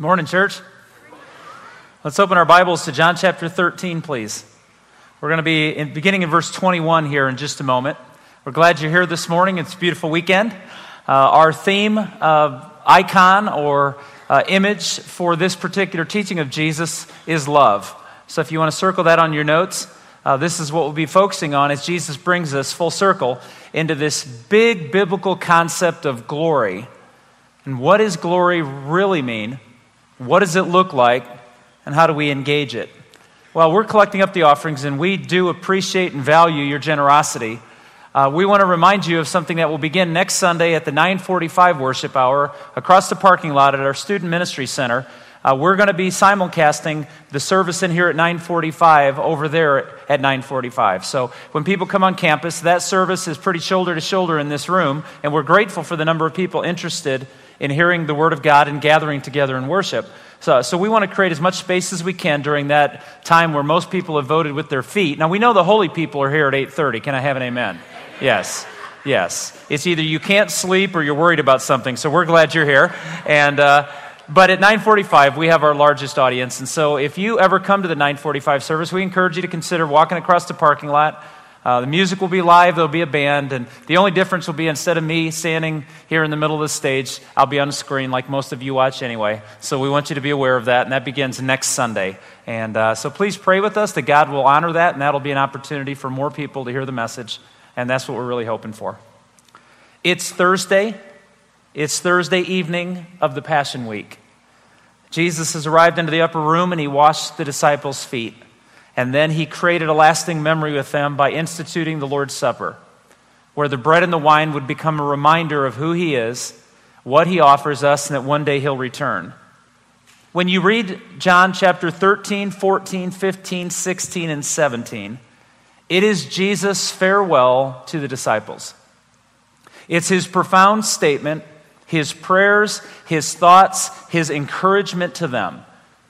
Morning, church. Let's open our Bibles to John chapter 13, please. We're going to be beginning in verse 21 here in just a moment. We're glad you're here this morning. It's a beautiful weekend. Our theme, icon or image for this particular teaching of Jesus is love. So if you want to circle that on your notes, this is what we'll be focusing on as Jesus brings us full circle into this big biblical concept of glory. And what does glory really mean? What does it look like? And how do we engage it? Well, we're collecting up the offerings, and we do appreciate and value your generosity. We want to remind you of something that will begin next Sunday at the 9:45 worship hour across the parking lot at our Student Ministry Center. We're going to be simulcasting the service in here at 9:45 over there at 9:45. So when people come on campus, that service is pretty shoulder to shoulder in this room, and we're grateful for the number of people interested in hearing the Word of God and gathering together in worship. So we want to create as much space as we can during that time where most people have voted with their feet. Now, we know the holy people are here at 8:30. Can I have an amen? Yes. It's either you can't sleep or you're worried about something, so we're glad you're here. But at 9:45, we have our largest audience, and so if you ever come to the 9:45 service, we encourage you to consider walking across the parking lot. The music will be live, there'll be a band, and the only difference will be instead of me standing here in the middle of the stage, I'll be on the screen like most of you watch anyway. So we want you to be aware of that, and that begins next Sunday. And so please pray with us that God will honor that, and that'll be an opportunity for more people to hear the message, and that's what we're really hoping for. It's Thursday. It's Thursday evening of the Passion Week. Jesus has arrived into the upper room, and he washed the disciples' feet. And then he created a lasting memory with them by instituting the Lord's Supper, where the bread and the wine would become a reminder of who he is, what he offers us, and that one day he'll return. When you read John chapter 13, 14, 15, 16, and 17, it is Jesus' farewell to the disciples. It's his profound statement, his prayers, his thoughts, his encouragement to them.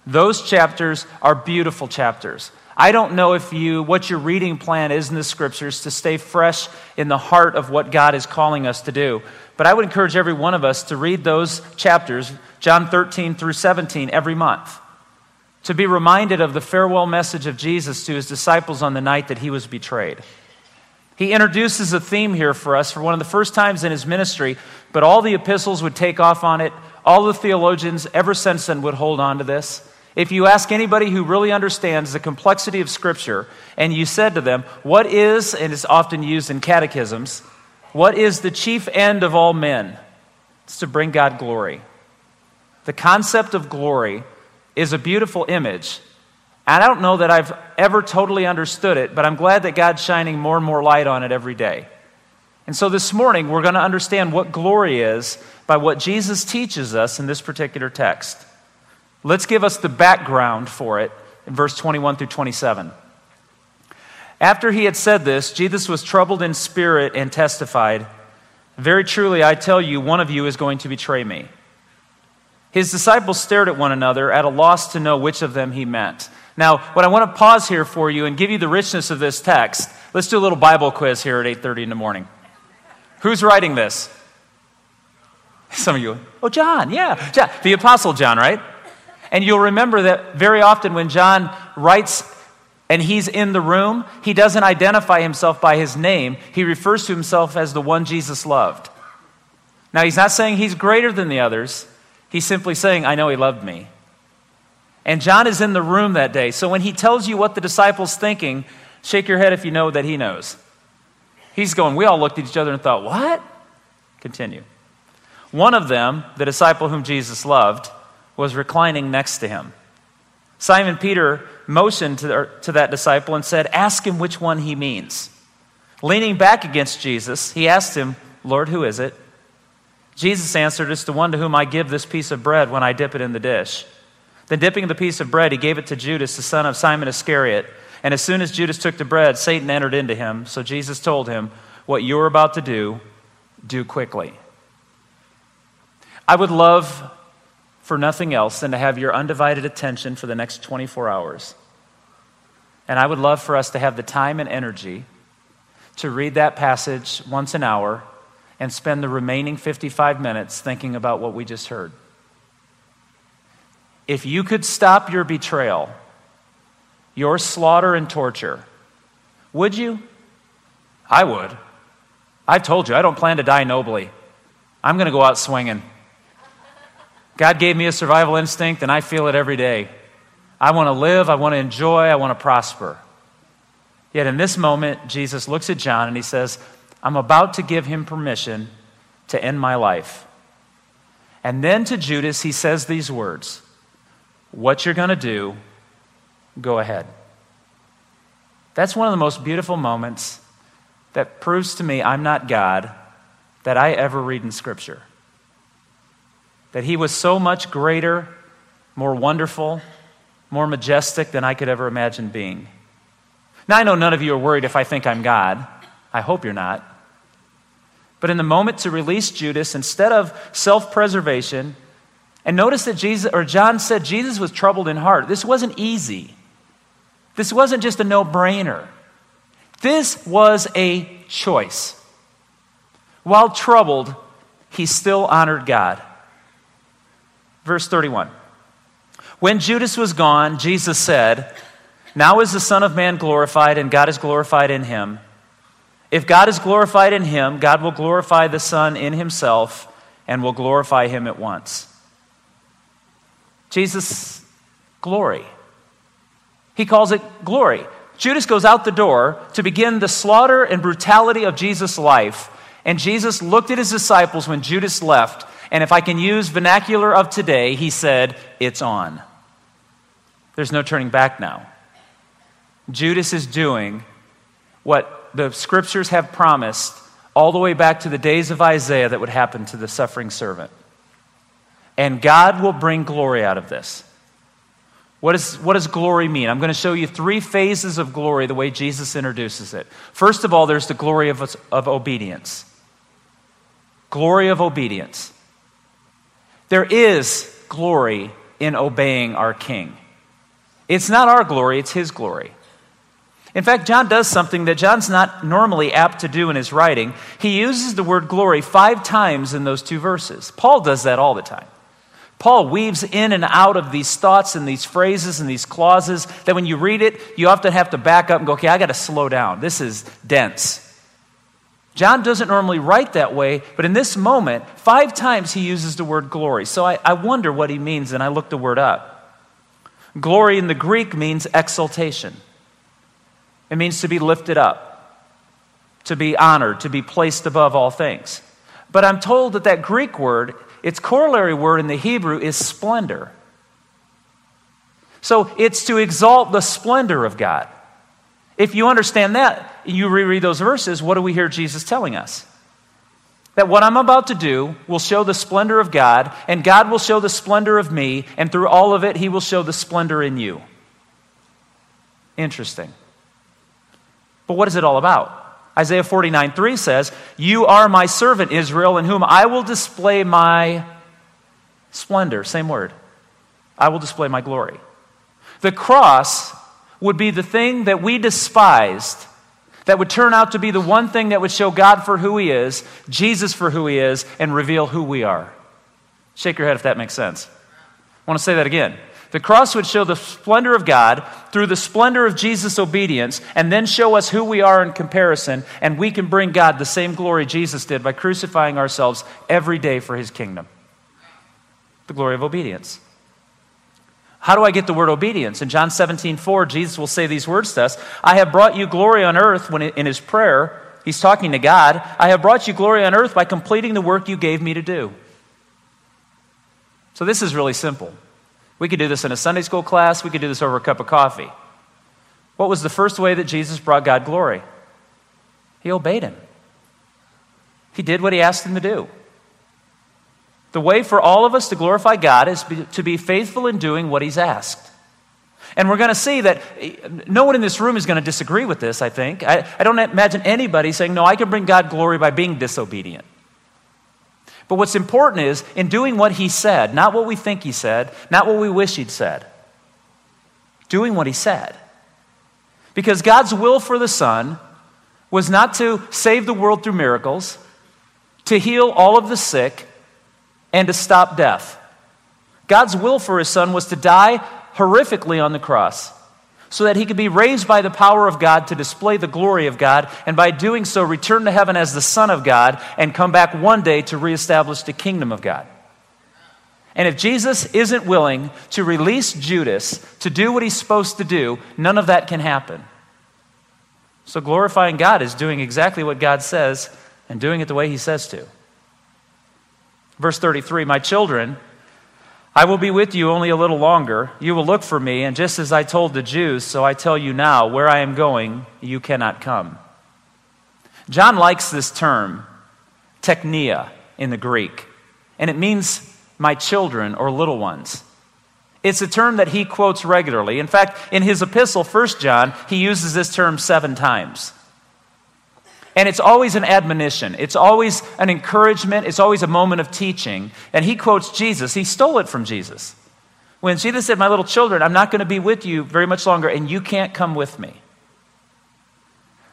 Those chapters are beautiful chapters. I don't know if what your reading plan is in the scriptures to stay fresh in the heart of what God is calling us to do, but I would encourage every one of us to read those chapters, John 13 through 17, every month, to be reminded of the farewell message of Jesus to his disciples on the night that he was betrayed. He introduces a theme here for us for one of the first times in his ministry, but all the epistles would take off on it. All the theologians ever since then would hold on to this. If you ask anybody who really understands the complexity of Scripture, and you said to them, what is, and it's often used in catechisms, what is the chief end of all men? It's to bring God glory. The concept of glory is a beautiful image. And I don't know that I've ever totally understood it, but I'm glad that God's shining more and more light on it every day. And so this morning, we're going to understand what glory is by what Jesus teaches us in this particular text. Let's give us the background for it in verse 21 through 27. After he had said this, Jesus was troubled in spirit and testified, "Very truly, I tell you, one of you is going to betray me." His disciples stared at one another, at a loss to know which of them he meant. Now, what I want to pause here for you and give you the richness of this text, let's do a little Bible quiz here at 8:30 in the morning. Who's writing this? Some of you, John, yeah. John, the Apostle John, right? And you'll remember that very often when John writes and he's in the room, he doesn't identify himself by his name. He refers to himself as the one Jesus loved. Now, he's not saying he's greater than the others. He's simply saying, I know he loved me. And John is in the room that day. So when he tells you what the disciple's thinking, shake your head if you know that he knows. He's going, we all looked at each other and thought, what? Continue. One of them, the disciple whom Jesus loved, was reclining next to him. Simon Peter motioned to that disciple and said, ask him which one he means. Leaning back against Jesus, he asked him, Lord, who is it? Jesus answered, it's the one to whom I give this piece of bread when I dip it in the dish. Then dipping the piece of bread, he gave it to Judas, the son of Simon Iscariot. And as soon as Judas took the bread, Satan entered into him. So Jesus told him, what you're about to do, do quickly. I would love for nothing else than to have your undivided attention for the next 24 hours. And I would love for us to have the time and energy to read that passage once an hour and spend the remaining 55 minutes thinking about what we just heard. if you could stop your betrayal, your slaughter and torture, would you? I would. I've told you, I don't plan to die nobly. I'm going to go out swinging. God gave me a survival instinct, and I feel it every day. I want to live, I want to enjoy, I want to prosper. Yet in this moment, Jesus looks at John and he says, I'm about to give him permission to end my life. And then to Judas, he says these words, what you're going to do, go ahead. That's one of the most beautiful moments that proves to me I'm not God that I ever read in Scripture. That he was so much greater, more wonderful, more majestic than I could ever imagine being. Now, I know none of you are worried if I think I'm God. I hope you're not. But in the moment to release Judas, instead of self-preservation, and notice that John said Jesus was troubled in heart. This wasn't easy. This wasn't just a no-brainer. This was a choice. While troubled, he still honored God. Verse 31. When Judas was gone, Jesus said, now is the Son of Man glorified, and God is glorified in him. If God is glorified in him, God will glorify the Son in himself and will glorify him at once. Jesus' glory. He calls it glory. Judas goes out the door to begin the slaughter and brutality of Jesus' life. And Jesus looked at his disciples when Judas left. And if I can use vernacular of today, he said, it's on. There's no turning back now. Judas is doing what the Scriptures have promised all the way back to the days of Isaiah that would happen to the suffering servant. And God will bring glory out of this. What does glory mean? I'm going to show you three phases of glory the way Jesus introduces it. First of all, there's the glory of obedience. Glory of obedience. There is glory in obeying our King. It's not our glory, it's his glory. In fact, John does something that John's not normally apt to do in his writing. He uses the word glory 5 times in those 2 verses. Paul does that all the time. Paul weaves in and out of these thoughts and these phrases and these clauses that when you read it, you often have to back up and go, okay, I got to slow down. This is dense. John doesn't normally write that way, but in this moment, 5 times he uses the word glory. So I wonder what he means, and I looked the word up. Glory in the Greek means exaltation. It means to be lifted up, to be honored, to be placed above all things. But I'm told that that Greek word, its corollary word in the Hebrew is splendor. So it's to exalt the splendor of God. If you understand that, you reread those verses, what do we hear Jesus telling us? That what I'm about to do will show the splendor of God, and God will show the splendor of me, and through all of it, he will show the splendor in you. Interesting. But what is it all about? Isaiah 49:3 says, you are my servant, Israel, in whom I will display my splendor. Same word. I will display my glory. The cross would be the thing that we despised that would turn out to be the one thing that would show God for who he is, Jesus for who he is, and reveal who we are. Shake your head if that makes sense. I want to say that again. The cross would show the splendor of God through the splendor of Jesus' obedience and then show us who we are in comparison, and we can bring God the same glory Jesus did by crucifying ourselves every day for his kingdom. The glory of obedience. How do I get the word obedience? In John 17:4, Jesus will say these words to us, I have brought you glory on earth. When in his prayer, he's talking to God, I have brought you glory on earth by completing the work you gave me to do. So this is really simple. We could do this in a Sunday school class. We could do this over a cup of coffee. What was the first way that Jesus brought God glory? He obeyed him. He did what he asked him to do. The way for all of us to glorify God is to be faithful in doing what he's asked. And we're going to see that no one in this room is going to disagree with this, I think. I don't imagine anybody saying, no, I can bring God glory by being disobedient. But what's important is in doing what he said, not what we think he said, not what we wish he'd said. Doing what he said. Because God's will for the Son was not to save the world through miracles, to heal all of the sick, and to stop death. God's will for his son was to die horrifically on the cross so that he could be raised by the power of God to display the glory of God, and by doing so, return to heaven as the Son of God and come back one day to reestablish the kingdom of God. And if Jesus isn't willing to release Judas to do what he's supposed to do, none of that can happen. So glorifying God is doing exactly what God says and doing it the way he says to. Verse 33, my children, I will be with you only a little longer. You will look for me, and just as I told the Jews, so I tell you now, where I am going, you cannot come. John likes this term, techneia, in the Greek, and it means my children or little ones. It's a term that he quotes regularly. In fact, in his epistle, 1 John, he uses this term 7 times. And it's always an admonition. It's always an encouragement. It's always a moment of teaching. And he quotes Jesus. He stole it from Jesus. When Jesus said, my little children, I'm not going to be with you very much longer, and you can't come with me.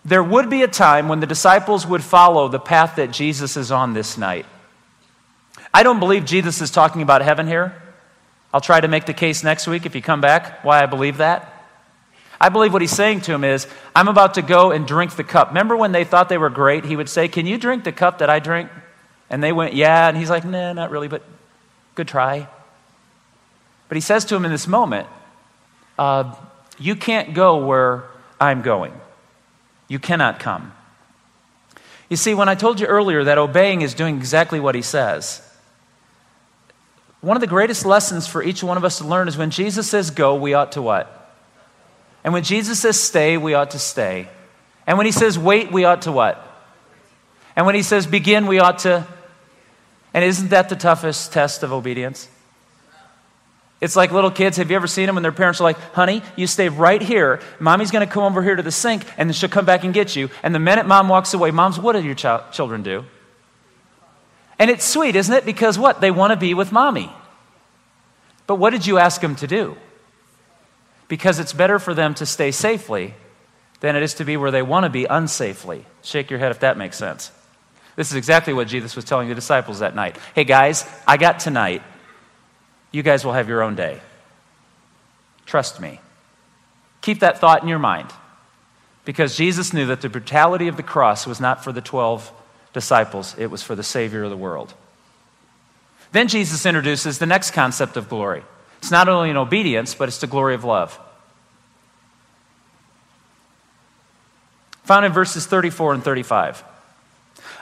There would be a time when the disciples would follow the path that Jesus is on this night. I don't believe Jesus is talking about heaven here. I'll try to make the case next week if you come back why I believe that. I believe what he's saying to him is, I'm about to go and drink the cup. Remember when they thought they were great? He would say, can you drink the cup that I drink? And they went, yeah. And he's like, nah, not really, but good try. But he says to him in this moment, you can't go where I'm going. You cannot come. You see, when I told you earlier that obeying is doing exactly what he says, one of the greatest lessons for each one of us to learn is when Jesus says go, we ought to what? And when Jesus says stay, we ought to stay. And when he says wait, we ought to what? And when he says begin, we ought to. And isn't that the toughest test of obedience? It's like little kids. Have you ever seen them when their parents are like, honey, you stay right here. Mommy's going to come over here to the sink, and then she'll come back and get you. And the minute mom walks away, moms, what do your children do? And it's sweet, isn't it? Because what? They want to be with mommy. But what did you ask them to do? Because it's better for them to stay safely than it is to be where they want to be unsafely. Shake your head if that makes sense. This is exactly what Jesus was telling the disciples that night. Hey guys, I got tonight. You guys will have your own day. Trust me. Keep that thought in your mind. Because Jesus knew that the brutality of the cross was not for the 12 disciples. It was for the Savior of the world. Then Jesus introduces the next concept of glory. It's not only an obedience, but it's the glory of love. Found in verses 34 and 35.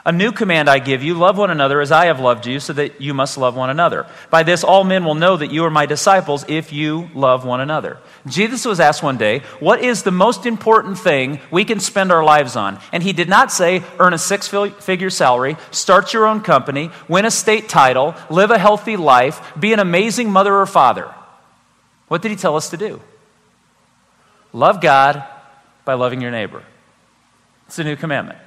A new command I give you, love one another as I have loved you, so that you must love one another. By this all men will know that you are my disciples if you love one another. Jesus was asked one day, what is the most important thing we can spend our lives on? And he did not say, earn a 6-figure salary, start your own company, win a state title, live a healthy life, be an amazing mother or father. What did he tell us to do? Love God by loving your neighbor. It's a new commandment.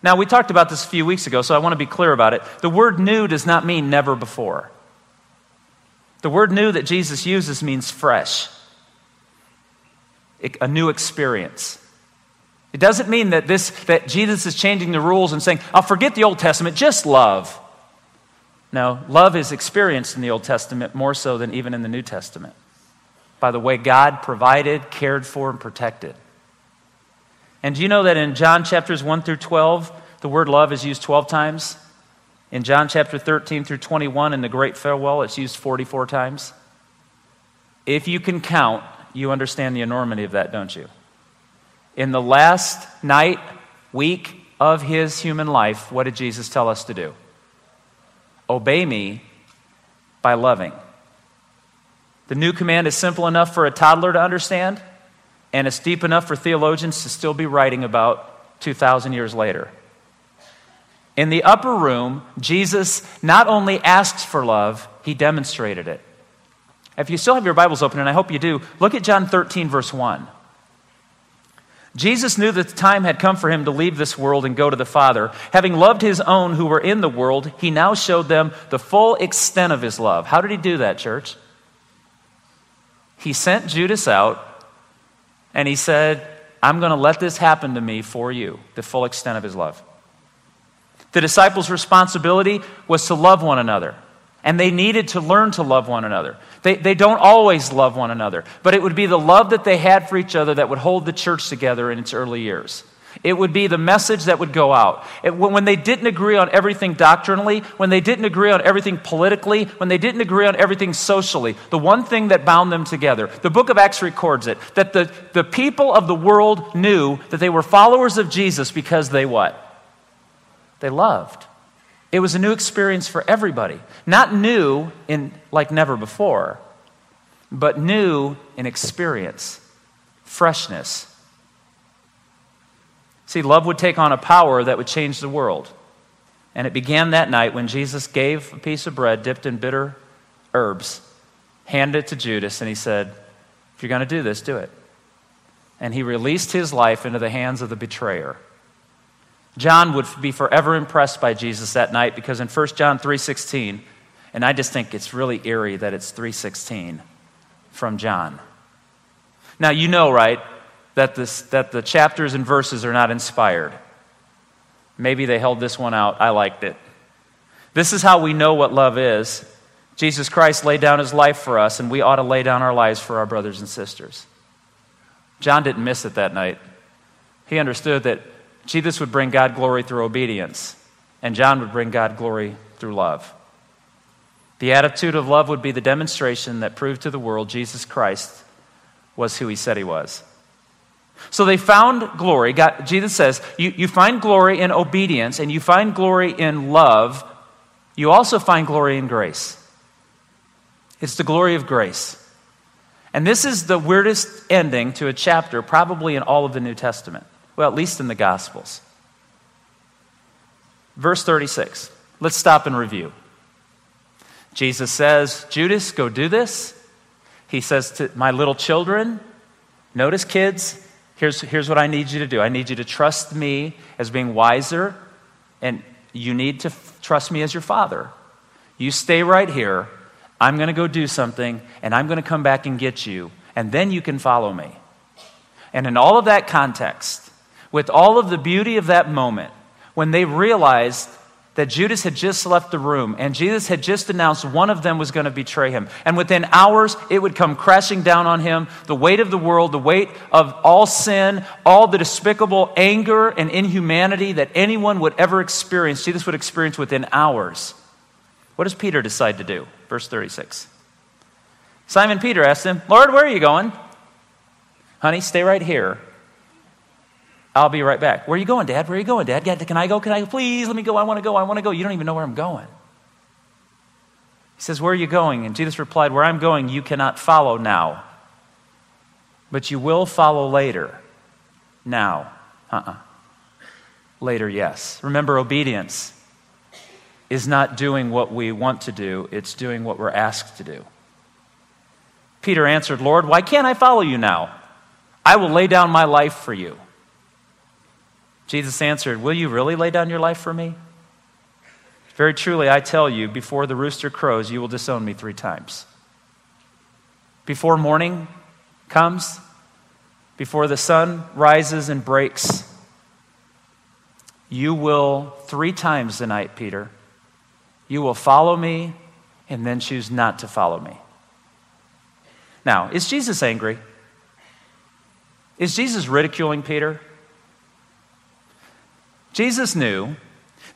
Now, we talked about this a few weeks ago, so I want to be clear about it. The word new does not mean never before. The word new that Jesus uses means fresh, a new experience. It doesn't mean that Jesus is changing the rules and saying, I'll forget the Old Testament, just love. No, love is experienced in the Old Testament more so than even in the New Testament, by the way God provided, cared for, and protected. And do you know that in John chapters 1 through 12, the word love is used 12 times? In John chapter 13 through 21, in the Great Farewell, it's used 44 times. If you can count, you understand the enormity of that, don't you? In the last night, week of his human life, what did Jesus tell us to do? Obey me by loving. The new command is simple enough for a toddler to understand, and it's deep enough for theologians to still be writing about 2,000 years later. In the upper room, Jesus not only asks for love, he demonstrated it. If you still have your Bibles open, and I hope you do, look at John 13, verse 1. Jesus knew that the time had come for him to leave this world and go to the Father. Having loved his own who were in the world, he now showed them the full extent of his love. How did he do that, church? He sent Judas out, and he said, I'm going to let this happen to me for you, the full extent of his love. The disciples' responsibility was to love one another. and they needed to learn to love one another. They don't always love one another, but it would be the love that they had for each other that would hold the church together in its early years. It would be the message that would go out. When they didn't agree on everything doctrinally, when they didn't agree on everything politically, when they didn't agree on everything socially, the one thing that bound them together, the book of Acts records it, that the people of the world knew that they were followers of Jesus because they what? They loved. It was a new experience for everybody. Not new in like never before, but new in experience, freshness. See, love would take on a power that would change the world. And it began that night when Jesus gave a piece of bread dipped in bitter herbs, handed it to Judas, and he said, if you're going to do this, do it. And he released his life into the hands of the betrayer. John would be forever impressed by Jesus that night because in 1 John 3:16, and I just think it's really eerie that it's 3:16 from John. Now, you know, right? That the chapters and verses are not inspired. Maybe they held this one out. I liked it. This is how we know what love is. Jesus Christ laid down his life for us, and we ought to lay down our lives for our brothers and sisters. John didn't miss it that night. He understood that Jesus would bring God glory through obedience, and John would bring God glory through love. The attitude of love would be the demonstration that proved to the world Jesus Christ was who he said he was. So they found glory. God, Jesus says, you find glory in obedience and you find glory in love. You also find glory in grace. It's the glory of grace. And this is the weirdest ending to a chapter probably in all of the New Testament. Well, at least in the Gospels. Verse 36. Let's stop and review. Jesus says, Judas, go do this. He says to my little children, notice kids, Here's what I need you to do. I need you to trust me as being wiser, and you need to trust me as your father. You stay right here. I'm going to go do something, and I'm going to come back and get you, and then you can follow me. And in all of that context, with all of the beauty of that moment, when they realized that Judas had just left the room, and Jesus had just announced one of them was going to betray him. And within hours, it would come crashing down on him, the weight of the world, the weight of all sin, all the despicable anger and inhumanity that anyone would ever experience. Jesus would experience within hours. What does Peter decide to do? Verse 36. Simon Peter asked him, Lord, where are you going? Honey, stay right here. I'll be right back. Where are you going, Dad? Where are you going, Dad? Can I go? Can I? Please, let me go. I want to go. I want to go. You don't even know where I'm going. He says, where are you going? And Jesus replied, where I'm going, you cannot follow now, but you will follow later. Now. Later, yes. Remember, obedience is not doing what we want to do. It's doing what we're asked to do. Peter answered, Lord, why can't I follow you now? I will lay down my life for you. Jesus answered, will you really lay down your life for me? Very truly, I tell you, before the rooster crows, you will disown me 3 times. Before morning comes, before the sun rises and breaks, you will 3 times tonight, Peter. You will follow me and then choose not to follow me. Now, is Jesus angry? Is Jesus ridiculing Peter? Jesus knew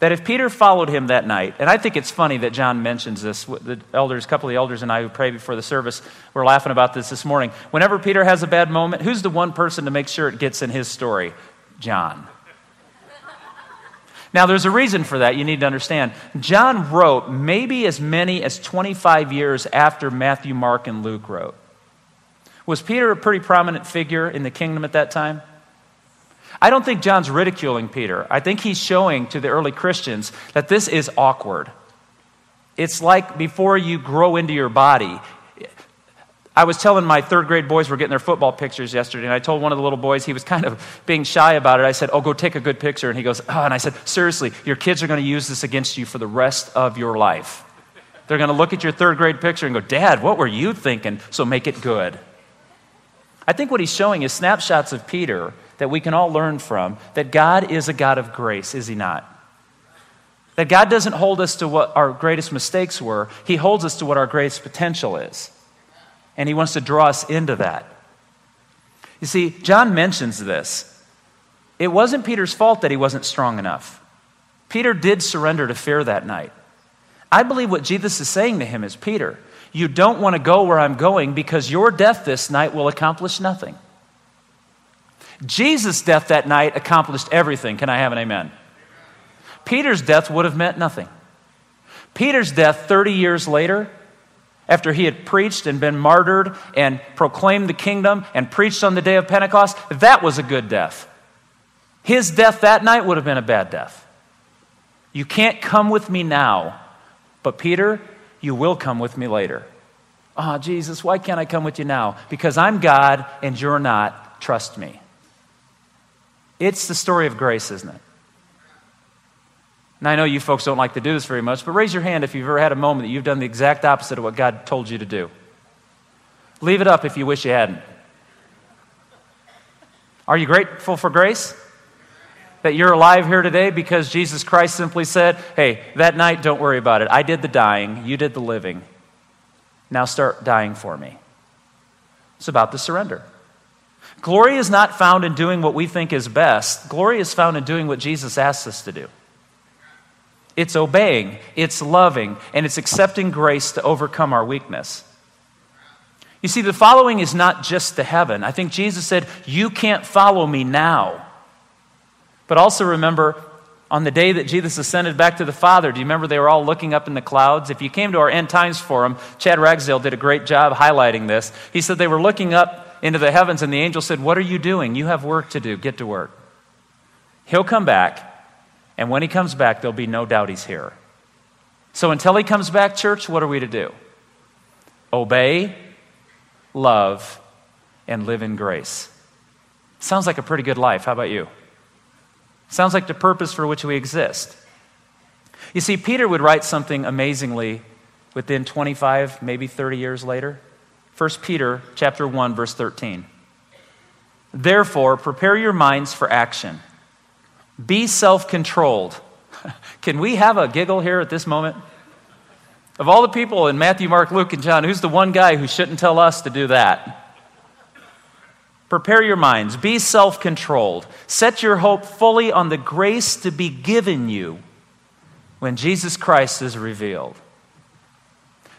that if Peter followed him that night, and I think it's funny that John mentions this. The elders, a couple of the elders and I who prayed before the service were laughing about this morning. Whenever Peter has a bad moment, who's the one person to make sure it gets in his story? John. Now, there's a reason for that you need to understand. John wrote maybe as many as 25 years after Matthew, Mark, and Luke wrote. Was Peter a pretty prominent figure in the kingdom at that time? I don't think John's ridiculing Peter. I think he's showing to the early Christians that this is awkward. It's like before you grow into your body. I was telling my 3rd grade boys were getting their football pictures yesterday, and I told one of the little boys, he was kind of being shy about it. I said, go take a good picture. And he goes, and I said, seriously, your kids are going to use this against you for the rest of your life. They're going to look at your 3rd grade picture and go, Dad, what were you thinking? So make it good. I think what he's showing is snapshots of Peter that we can all learn from, that God is a God of grace, is he not? That God doesn't hold us to what our greatest mistakes were. He holds us to what our greatest potential is. And he wants to draw us into that. You see, John mentions this. It wasn't Peter's fault that he wasn't strong enough. Peter did surrender to fear that night. I believe what Jesus is saying to him is, Peter, you don't want to go where I'm going because your death this night will accomplish nothing. Jesus' death that night accomplished everything. Can I have an amen? Peter's death would have meant nothing. Peter's death 30 years later, after he had preached and been martyred and proclaimed the kingdom and preached on the day of Pentecost, that was a good death. His death that night would have been a bad death. You can't come with me now, but Peter, you will come with me later. Oh, Jesus, why can't I come with you now? Because I'm God and you're not. Trust me. It's the story of grace, isn't it? And I know you folks don't like to do this very much, but raise your hand if you've ever had a moment that you've done the exact opposite of what God told you to do. Leave it up if you wish you hadn't. Are you grateful for grace? That you're alive here today because Jesus Christ simply said, hey, that night, don't worry about it. I did the dying. You did the living. Now start dying for me. It's about the surrender. Glory is not found in doing what we think is best. Glory is found in doing what Jesus asks us to do. It's obeying, it's loving, and it's accepting grace to overcome our weakness. You see, the following is not just to heaven. I think Jesus said, you can't follow me now. But also remember, on the day that Jesus ascended back to the Father, do you remember they were all looking up in the clouds? If you came to our End Times forum, Chad Ragsdale did a great job highlighting this. He said they were looking up into the heavens, and the angel said, what are you doing? You have work to do. Get to work. He'll come back, and when he comes back, there'll be no doubt he's here. So until he comes back, church, what are we to do? Obey, love, and live in grace. Sounds like a pretty good life. How about you? Sounds like the purpose for which we exist. You see, Peter would write something amazingly within 25, maybe 30 years later. 1 Peter chapter 1, verse 13. Therefore, prepare your minds for action. Be self-controlled. Can we have a giggle here at this moment? Of all the people in Matthew, Mark, Luke, and John, who's the one guy who shouldn't tell us to do that? Prepare your minds. Be self-controlled. Set your hope fully on the grace to be given you when Jesus Christ is revealed.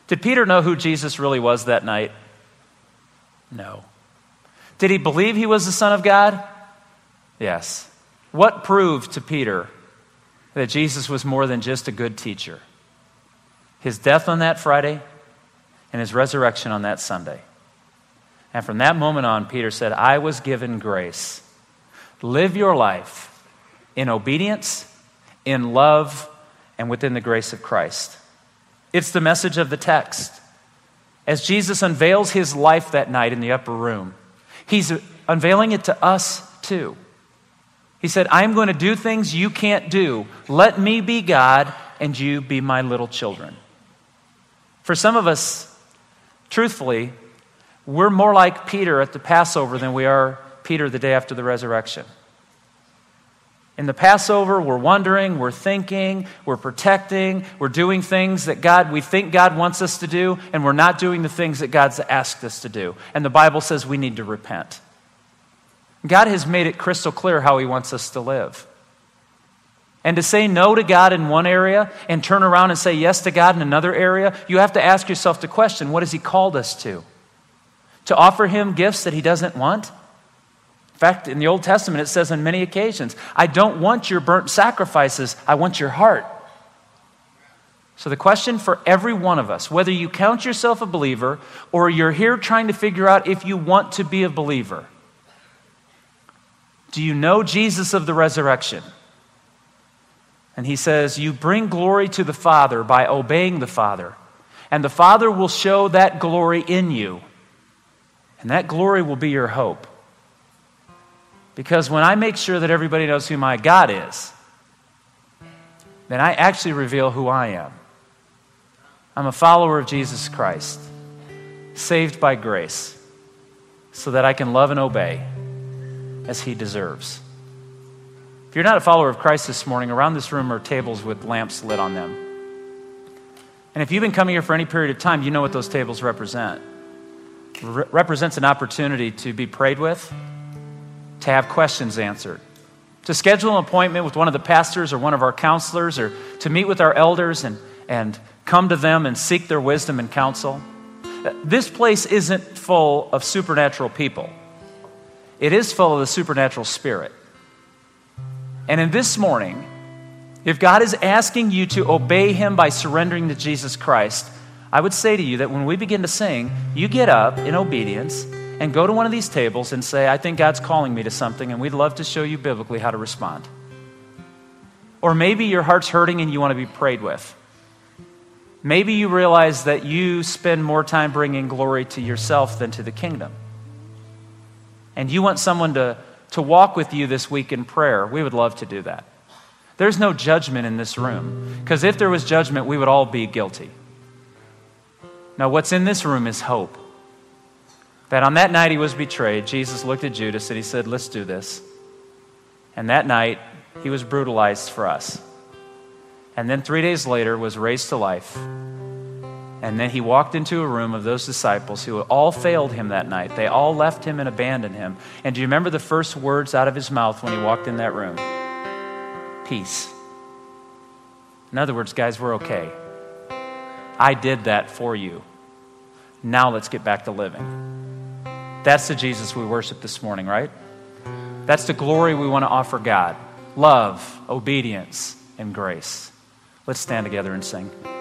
Did Peter know who Jesus really was that night? No. Did he believe he was the Son of God? Yes. What proved to Peter that Jesus was more than just a good teacher? His death on that Friday and his resurrection on that Sunday. And from that moment on, Peter said, I was given grace. Live your life in obedience, in love, and within the grace of Christ. It's the message of the text. As Jesus unveils his life that night in the upper room, he's unveiling it to us too. He said, I'm going to do things you can't do. Let me be God and you be my little children. For some of us, truthfully, we're more like Peter at the Passover than we are Peter the day after the resurrection. In the Passover, we're wondering, we're thinking, we're protecting, we're doing things that we think God wants us to do, and we're not doing the things that God's asked us to do. And the Bible says we need to repent. God has made it crystal clear how he wants us to live. And to say no to God in one area and turn around and say yes to God in another area, you have to ask yourself the question, what has he called us to? To offer him gifts that he doesn't want? In fact, in the Old Testament, it says on many occasions, I don't want your burnt sacrifices, I want your heart. So the question for every one of us, whether you count yourself a believer or you're here trying to figure out if you want to be a believer, do you know Jesus of the resurrection? And he says, you bring glory to the Father by obeying the Father, and the Father will show that glory in you. And that glory will be your hope. Because when I make sure that everybody knows who my God is, then I actually reveal who I am. I'm a follower of Jesus Christ, saved by grace, so that I can love and obey as he deserves. If you're not a follower of Christ this morning, around this room are tables with lamps lit on them. And if you've been coming here for any period of time, you know what those tables represent. It represents an opportunity to be prayed with, to have questions answered, to schedule an appointment with one of the pastors or one of our counselors, or to meet with our elders and come to them and seek their wisdom and counsel. This place isn't full of supernatural people. It is full of the supernatural Spirit. And in this morning, if God is asking you to obey him by surrendering to Jesus Christ, I would say to you that when we begin to sing, you get up in obedience and go to one of these tables and say, I think God's calling me to something, and we'd love to show you biblically how to respond. Or maybe your heart's hurting and you want to be prayed with. Maybe you realize that you spend more time bringing glory to yourself than to the kingdom. And you want someone to walk with you this week in prayer. We would love to do that. There's no judgment in this room, because if there was judgment, we would all be guilty. Now, what's in this room is hope. That on that night he was betrayed, Jesus looked at Judas and he said, let's do this. And that night, he was brutalized for us. And then 3 days later was raised to life. And then he walked into a room of those disciples who all failed him that night. They all left him and abandoned him. And do you remember the first words out of his mouth when he walked in that room? Peace. In other words, guys, we're okay. I did that for you. Now let's get back to living. That's the Jesus we worship this morning, right? That's the glory we want to offer God. Love, obedience, and grace. Let's stand together and sing.